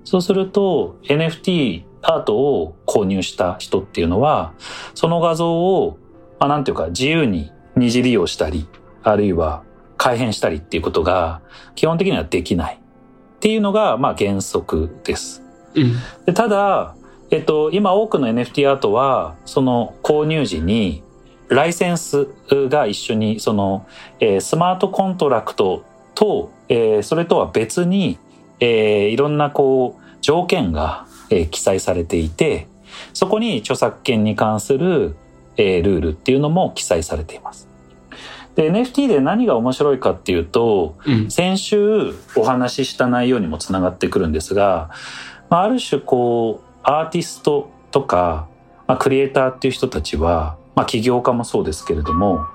そうすると エヌエフティー アートを購入した人っていうのはその画像を、まあ、なんていうか自由に二次利用したりあるいは改変したりっていうことが基本的にはできないっていうのがまあ原則です、うん、でただえっと、今多くの エヌエフティー アートは、その購入時に、ライセンスが一緒に、その、えー、スマートコントラクトと、えー、それとは別に、えー、いろんなこう、条件が、えー、記載されていて、そこに著作権に関する、えー、ルールっていうのも記載されています。で、エヌエフティー で何が面白いかっていうと、うん、先週お話しした内容にもつながってくるんですが、まあ、ある種こう、アーティストとか、まあ、クリエイターっていう人たちは、まあ、起業家もそうですけれども、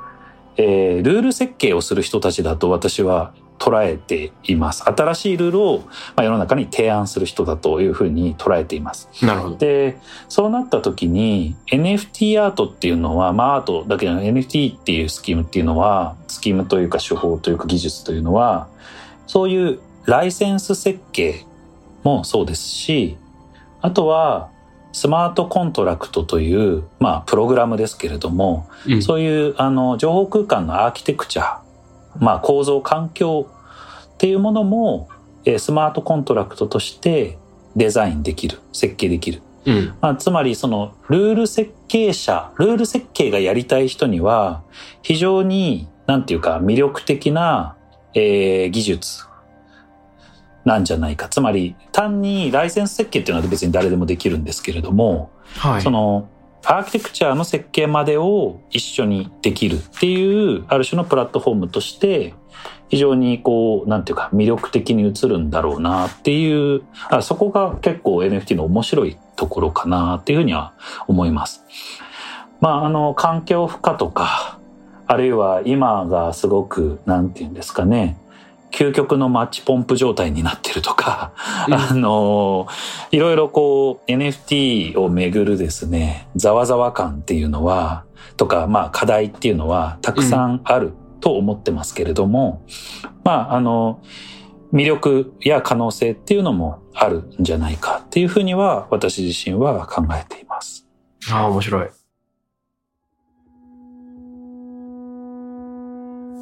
えー、ルール設計をする人たちだと私は捉えています。新しいルールを、まあ、世の中に提案する人だというふうに捉えています。なるほど。で、そうなった時に エヌエフティー アートっていうのは、まあ、アートだけじゃなく エヌエフティー っていうスキームっていうのは、スキームというか手法というか技術というのは、そういうライセンス設計もそうですし、あとはスマートコントラクトという、まあ、プログラムですけれども、うん、そういうあの情報空間のアーキテクチャ、まあ、構造環境っていうものも、えー、スマートコントラクトとしてデザインできる、設計できる、うんまあ、つまりそのルール設計者、ルール設計がやりたい人には非常になんていうか魅力的な、えー、技術なんじゃないか。つまり単にライセンス設計っていうのは別に誰でもできるんですけれども、はい、そのアーキテクチャの設計までを一緒にできるっていうある種のプラットフォームとして非常にこうなんていうか魅力的に映るんだろうなっていう、あ、そこが結構 エヌエフティー の面白いところかなっていうふうには思います。まああの環境負荷とかあるいは今がすごくなんていうんですかね。究極のマッチポンプ状態になってるとか、うん、あのいろいろこう エヌエフティー をめぐるですねざわざわ感っていうのはとか、まあ、課題っていうのはたくさんあると思ってますけれども、うん、まああの魅力や可能性っていうのもあるんじゃないかっていうふうには私自身は考えています。ああ面白い。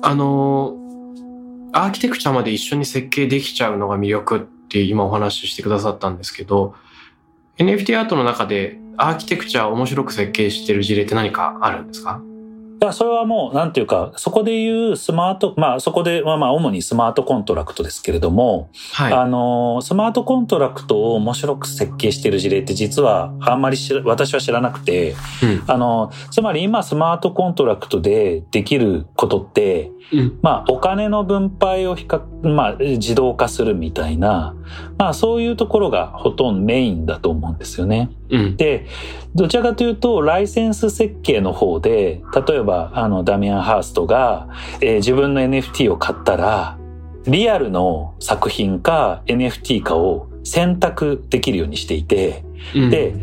あの。アーキテクチャまで一緒に設計できちゃうのが魅力って今お話ししてくださったんですけど、 エヌエフティー アートの中でアーキテクチャを面白く設計してる事例って何かあるんですか？いや、それはもうなんていうかそこでいうスマート、まあそこではまあ主にスマートコントラクトですけれども、はい、あのスマートコントラクトを面白く設計している事例って実はあんまりし私は知らなくて、うん、あのつまり今スマートコントラクトでできることって、うん、まあお金の分配を比較、まあ自動化するみたいな、まあそういうところがほとんどメインだと思うんですよね。うん、でどちらかというとライセンス設計の方で例えばあのダミアン・ハーストが、えー、自分の エヌエフティー を買ったらリアルの作品か エヌエフティー かを選択できるようにしていて、うん、で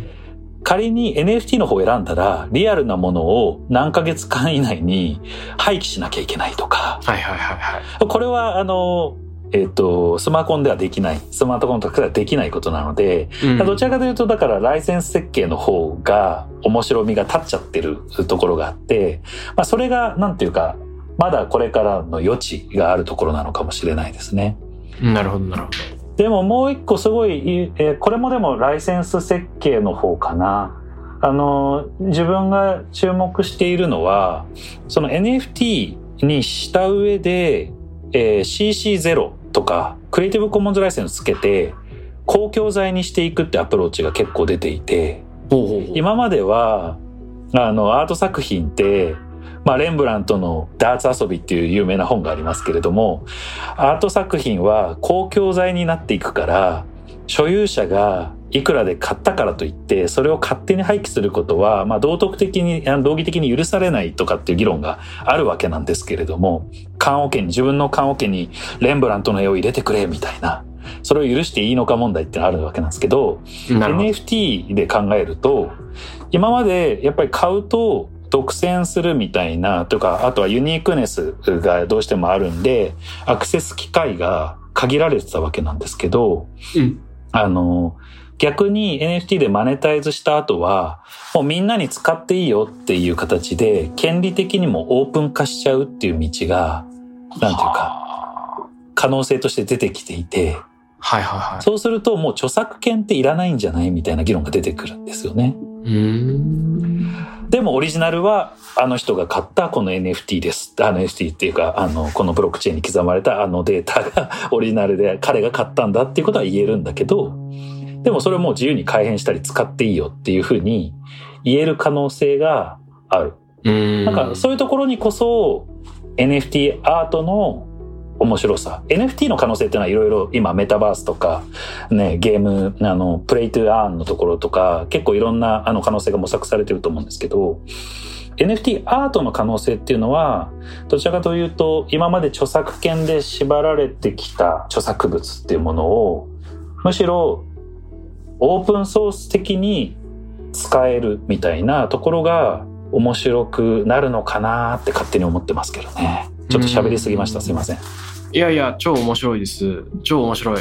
仮に エヌエフティー の方を選んだらリアルなものを何ヶ月間以内に廃棄しなきゃいけないとか、はいはいはいはい、これはあのえっと、スマコンではできない、スマートコントラクトではできないことなので、うん、どちらかというと、だからライセンス設計の方が面白みが立っちゃってるところがあって、まあそれがなんていうか、まだこれからの余地があるところなのかもしれないですね。なるほど、なるほど。でももう一個すごい、えー、これもでもライセンス設計の方かな。あの自分が注目しているのはその エヌエフティー にした上で、えー、シーシーゼロ とかクリエイティブコモンズライセンスつけて公共財にしていくってアプローチが結構出ていて、ほうほうほう、今まではあのアート作品って、まあ、レンブラントのダーツ遊びっていう有名な本がありますけれども、アート作品は公共財になっていくから所有者がいくらで買ったからといってそれを勝手に廃棄することは、まあ、道徳的に道義的に許されないとかっていう議論があるわけなんですけれども、棺桶に自分の棺桶にレンブラントの絵を入れてくれみたいな、それを許していいのか問題ってのがあるわけなんですけど、 エヌエフティー で考えると今までやっぱり買うと独占するみたいなとか、あとはユニークネスがどうしてもあるんでアクセス機会が限られてたわけなんですけど、うん、あの逆に エヌエフティー でマネタイズした後はもうみんなに使っていいよっていう形で権利的にもオープン化しちゃうっていう道がなんていうか可能性として出てきていて、はいはいはい、そうするともう著作権っていらないんじゃないみたいな議論が出てくるんですよね。うーん、でもオリジナルはあの人が買ったこの エヌエフティー です、あの エヌエフティー っていうかあのこのブロックチェーンに刻まれたあのデータがオリジナルで彼が買ったんだっていうことは言えるんだけど、でもそれをもう自由に改変したり使っていいよっていうふうに言える可能性がある。うーん、なんかそういうところにこそ エヌエフティー アートの面白さ、 エヌエフティー の可能性っていうのはいろいろ今メタバースとか、ね、ゲームあのプレイトゥアーンのところとか結構いろんなあの可能性が模索されてると思うんですけど、 エヌエフティー アートの可能性っていうのはどちらかというと今まで著作権で縛られてきた著作物っていうものをむしろオープンソース的に使えるみたいなところが面白くなるのかなって勝手に思ってますけどね。ちょっと喋りすぎました、すいません。いやいや、超面白いです、超面白い。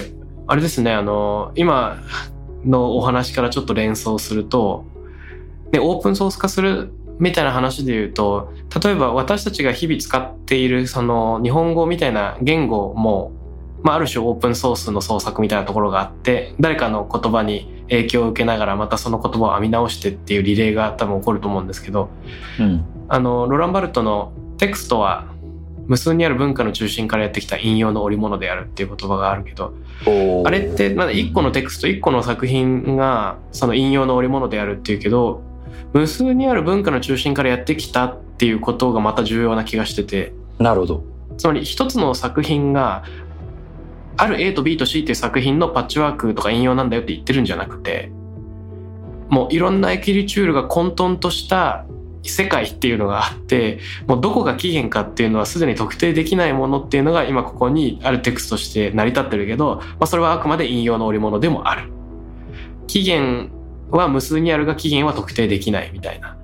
あれですね、あの今のお話からちょっと連想すると、でオープンソース化するみたいな話で言うと、例えば私たちが日々使っているその日本語みたいな言語もまあ、ある種オープンソースの創作みたいなところがあって、誰かの言葉に影響を受けながらまたその言葉を編み直してっていうリレーが多分起こると思うんですけど、うん、あのロランバルトのテクストは無数にある文化の中心からやってきた引用の織物であるっていう言葉があるけど、あれってまだいっこのテクストいっこの作品がその引用の織物であるっていうけど、無数にある文化の中心からやってきたっていうことがまた重要な気がしてて、なるほど、つまり一つの作品がある A と B と C っていう作品のパッチワークとか引用なんだよって言ってるんじゃなくて、もういろんなエキリチュールが混沌とした世界っていうのがあって、もうどこが起源かっていうのはすでに特定できないものっていうのが今ここにあるテクストとして成り立ってるけど、まあ、それはあくまで引用の織物でもある、起源は無数にあるが起源は特定できないみたいな、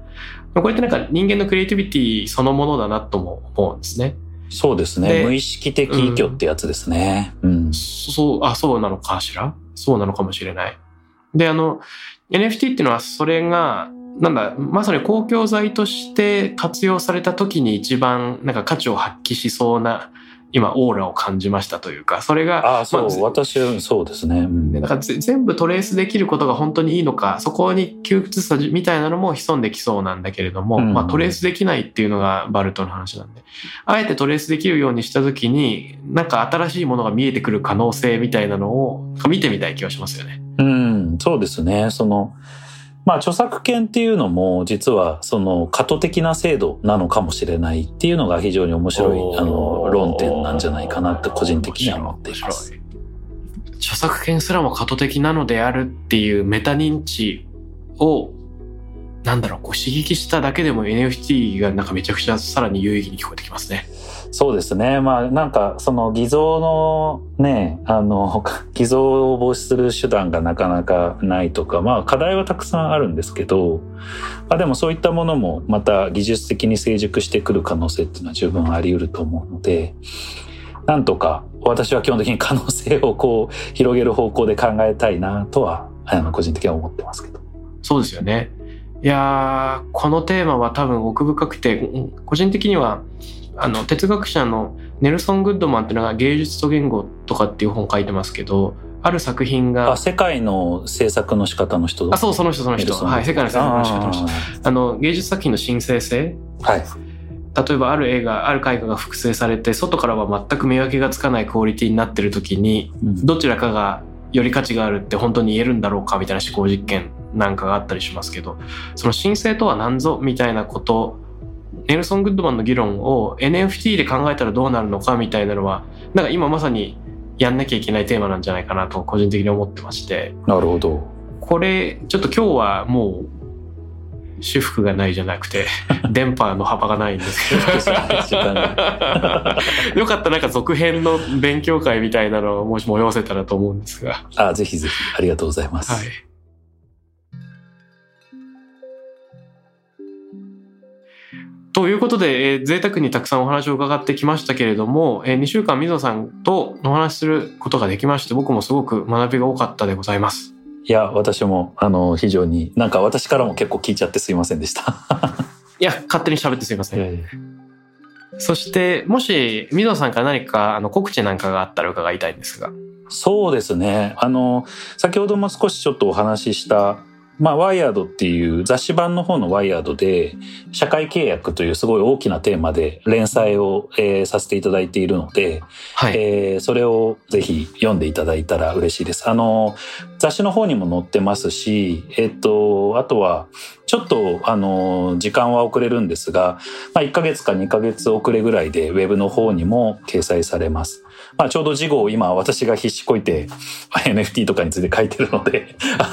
これってなんか人間のクリエイティビティそのものだなとも思うんですね。そうですね、無意識的依拠ってやつですね、うんうん、そう、あ、そうなのかしら、そうなのかもしれない。で、あの エヌエフティー っていうのはそれがなんだまさに公共財として活用された時に一番なんか価値を発揮しそうな今オーラを感じましたというか、それがあ、そう、まあ、私はそうですね、うん、なんか全部トレースできることが本当にいいのか、そこに窮屈さみたいなのも潜んできそうなんだけれども、うんまあ、トレースできないっていうのがバルトの話なんで、あえてトレースできるようにした時になんか新しいものが見えてくる可能性みたいなのを見てみたい気がしますよね。うん、そうですね。そのまあ著作権っていうのも実はその過渡的な制度なのかもしれないっていうのが非常に面白いあの論点なんじゃないかなって個人的には思っています。著作権すらも過渡的なのであるっていうメタ認知をなんだろう、こう刺激しただけでも エヌエフティー がなんかめちゃくちゃさらに有意義に聞こえてきますね。そうですね、まあなんかその偽造のね、あの偽造を防止する手段がなかなかないとか、まあ課題はたくさんあるんですけど、まあ、でもそういったものもまた技術的に成熟してくる可能性っていうのは十分あり得ると思うので、なんとか私は基本的に可能性をこう広げる方向で考えたいなとはあの個人的には思ってますけど。そうですよね。いやー、このテーマは多分奥深くて、個人的にはあの哲学者のネルソン・グッドマンっていうのが芸術と言語とかっていう本を書いてますけど、ある作品があ世界の制作の仕方の人あそうその人その人はい世界の制作の仕方の人あの芸術作品の神聖性、はい、例えばある映画ある絵画が複製されて外からは全く見分けがつかないクオリティになってる時に、うん、どちらかがより価値があるって本当に言えるんだろうかみたいな思考実験なんかがあったりしますけど、その神聖とは何ぞみたいなことネルソン・グッドマンの議論を エヌエフティー で考えたらどうなるのかみたいなのはなんか今まさにやんなきゃいけないテーマなんじゃないかなと個人的に思ってまして。なるほど。これちょっと今日はもう修復がないじゃなくて電波の幅がないんですけどよかったなんか続編の勉強会みたいなのをもし催せたらと思うんですが、あぜひぜひありがとうございます、はい。ということで、えー、贅沢にたくさんお話を伺ってきましたけれども、えー、にしゅうかん水野さんとお話しすることができまして、僕もすごく学びが多かったでございます。いや、私もあの非常になんか私からも結構聞いちゃってすいませんでした。いや、勝手に喋ってすいません。いやいや。そしてもし水野さんから何かあの告知なんかがあったら伺いたいんですが。そうですね。あの先ほども少しちょっとお話しした。まあ、ワイヤードっていう雑誌版の方のワイヤードで社会契約というすごい大きなテーマで連載を、えー、させていただいているので、はい、えー、それをぜひ読んでいただいたら嬉しいです。あの雑誌の方にも載ってますし、えっと、あとはちょっとあの時間は遅れるんですが、まあ、いっかげつかにかげつ遅れぐらいでウェブの方にも掲載されます。まあ、ちょうど事後を今私が必死こいて エヌエフティー とかについて書いてるのであ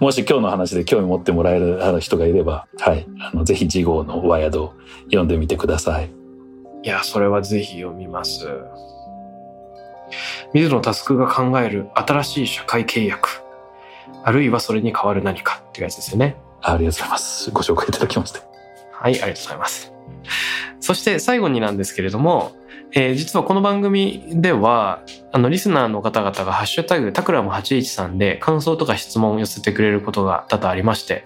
のもし今日の話で興味持ってもらえる人がいれば、はい、あのぜひ事後のワイヤードを読んでみてください。いや、それはぜひ読みます。水野佑が考える新しい社会契約、あるいはそれに代わる何かっていうやつですよね。ありがとうございます。ご紹介いただきまして、はい、ありがとうございます。そして最後になんですけれども、えー、実はこの番組ではあのリスナーの方々がハッシュタグタクラムはちいちさんで感想とか質問を寄せてくれることが多々ありまして、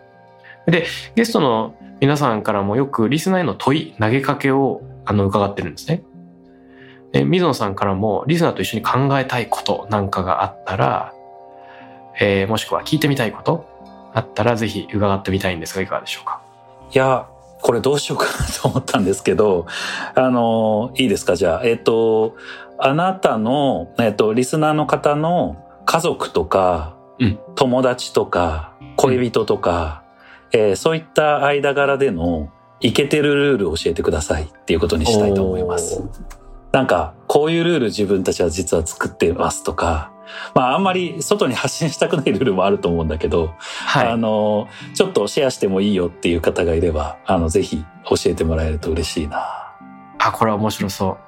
でゲストの皆さんからもよくリスナーへの問い投げかけをあの伺ってるんですね。で水野さんからもリスナーと一緒に考えたいことなんかがあったら、えー、もしくは聞いてみたいことあったらぜひ伺ってみたいんですが、いかがでしょうか。いや、これどうしようかなと思ったんですけど、あのいいですか。じゃあ、えっとあなたの、えっと、リスナーの方の家族とか、うん、友達とか恋人とか、うん、えー、そういった間柄でのイケてるルールを教えてくださいっていうことにしたいと思います。なんかこういうルール自分たちは実は作ってますとか、まあ、あんまり外に発信したくないルールもあると思うんだけど、はい、あのちょっとシェアしてもいいよっていう方がいれば、あのぜひ教えてもらえると嬉しいな。あ、これは面白そう。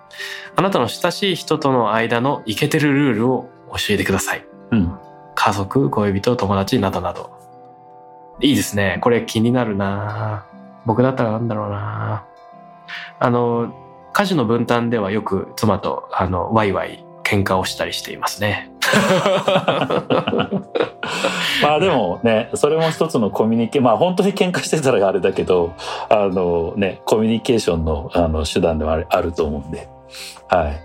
あなたの親しい人との間のイケてるルールを教えてください、うん、家族、恋人、友達などなど。いいですね。これ気になるな。僕だったらなんだろうな。あの家事の分担ではよく妻とあのワイワイ喧嘩をしたりしていますねまあでもね、それも一つのコミュニケーション、まあ本当に喧嘩してたらあれだけど、あのね、コミュニケーションの、あの手段でもある、あると思うんで、はい。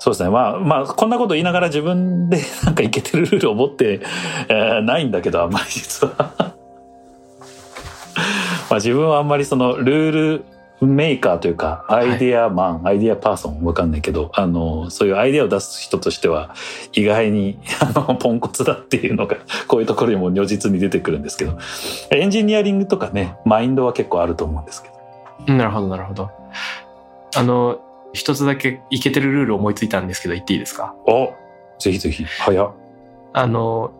そうですね。まあまあこんなこと言いながら自分でなんかイケてるルールを持って、えー、ないんだけど、あんまり実はまあ自分はあんまりそのルールメーカーというかアイデアマン、はい、アイデアパーソン、わかんないけど、あのそういうアイデアを出す人としては意外にあのポンコツだっていうのがこういうところにも如実に出てくるんですけど、エンジニアリングとかね、マインドは結構あると思うんですけど。なるほどなるほど。あの一つだけイケてるルール思いついたんですけど言っていいですか。お、ぜひぜひ。早っ。あの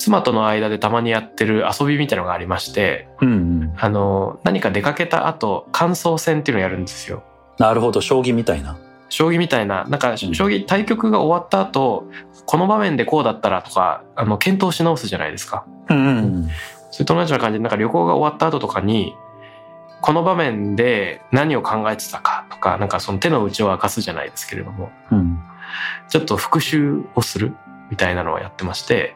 妻との間でたまにやってる遊びみたいなのがありまして、うんうん、あの何か出かけた後感想戦っていうのをやるんですよ。なるほど。将棋みたいな。将棋みたいな、なんか将棋対局が終わった後、うん、この場面でこうだったらとかあの検討し直すじゃないですか、うんうんうん、それと同じような感じで、なんか旅行が終わった後とかにこの場面で何を考えてたかとか、なんかその手の内を明かすじゃないですけれども、うん、ちょっと復習をするみたいなのをやってまして、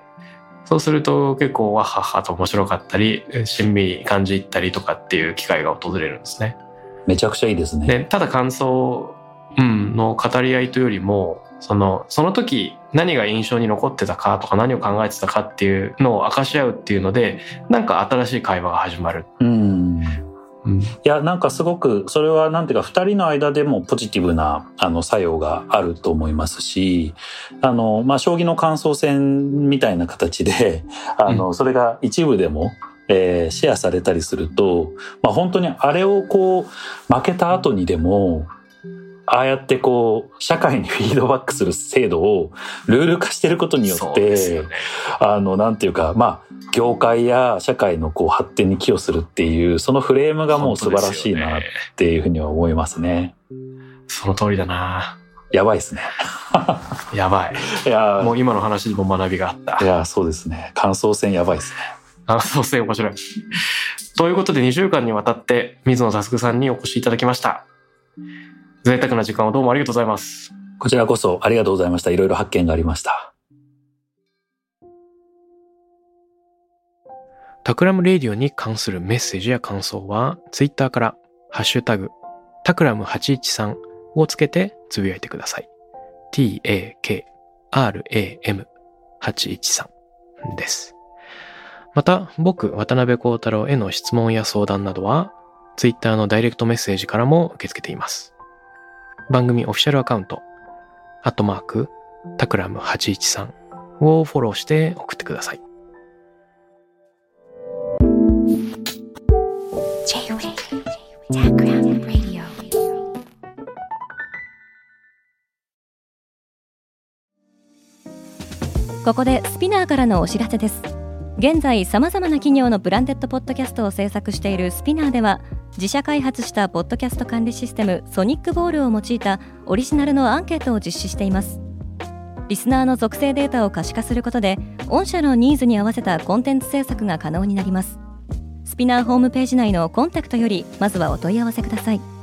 そうすると結構わははと面白かったり、しんみり感じったりとかっていう機会が訪れるんですね。めちゃくちゃいいですね。でただ感想、うん、の語り合いというよりもその、その時何が印象に残ってたかとか何を考えてたかっていうのを明かし合うっていうのでなんか新しい会話が始まる。うんうん、いやなんかすごくそれはなんていうかふたりの間でもポジティブなあの作用があると思いますし、あの、まあ、将棋の感想戦みたいな形であの、うん、それが一部でも、えー、シェアされたりすると、まあ、本当にあれをこう負けた後にでもああやってこう社会にフィードバックする制度をルール化していることによって、ね、あのなんていうかまあ業界や社会のこう発展に寄与するっていうそのフレームがもう素晴らしいなっていうふうには思いますね。その通りだな。やばいですね。やばい。いやもう今の話にも学びがあった。いやそうですね。感想戦やばいですね。感想戦面白い。ということでにしゅうかんにわたって水野佑さんにお越しいただきました。贅沢な時間をどうもありがとうございます。こちらこそありがとうございました。いろいろ発見がありました。タクラムレディオに関するメッセージや感想はツイッターからハッシュタグタクラムはちいちさんをつけてつぶやいてください。ティーエーケーアールエーエムはちいちさん です。また僕渡辺幸太郎への質問や相談などはツイッターのダイレクトメッセージからも受け付けています。番組オフィシャルアカウントアットマークタクラムはちいちさんをフォローして送ってください。 ジェイウェーブ Takram Radio。 ここでスピナーからのお知らせです。現在様々な企業のブランデッドポッドキャストを制作しているスピナーでは自社開発したポッドキャスト管理システムソニックボールを用いたオリジナルのアンケートを実施しています。リスナーの属性データを可視化することで御社のニーズに合わせたコンテンツ制作が可能になります。スピナーホームページ内のコンタクトよりまずはお問い合わせください。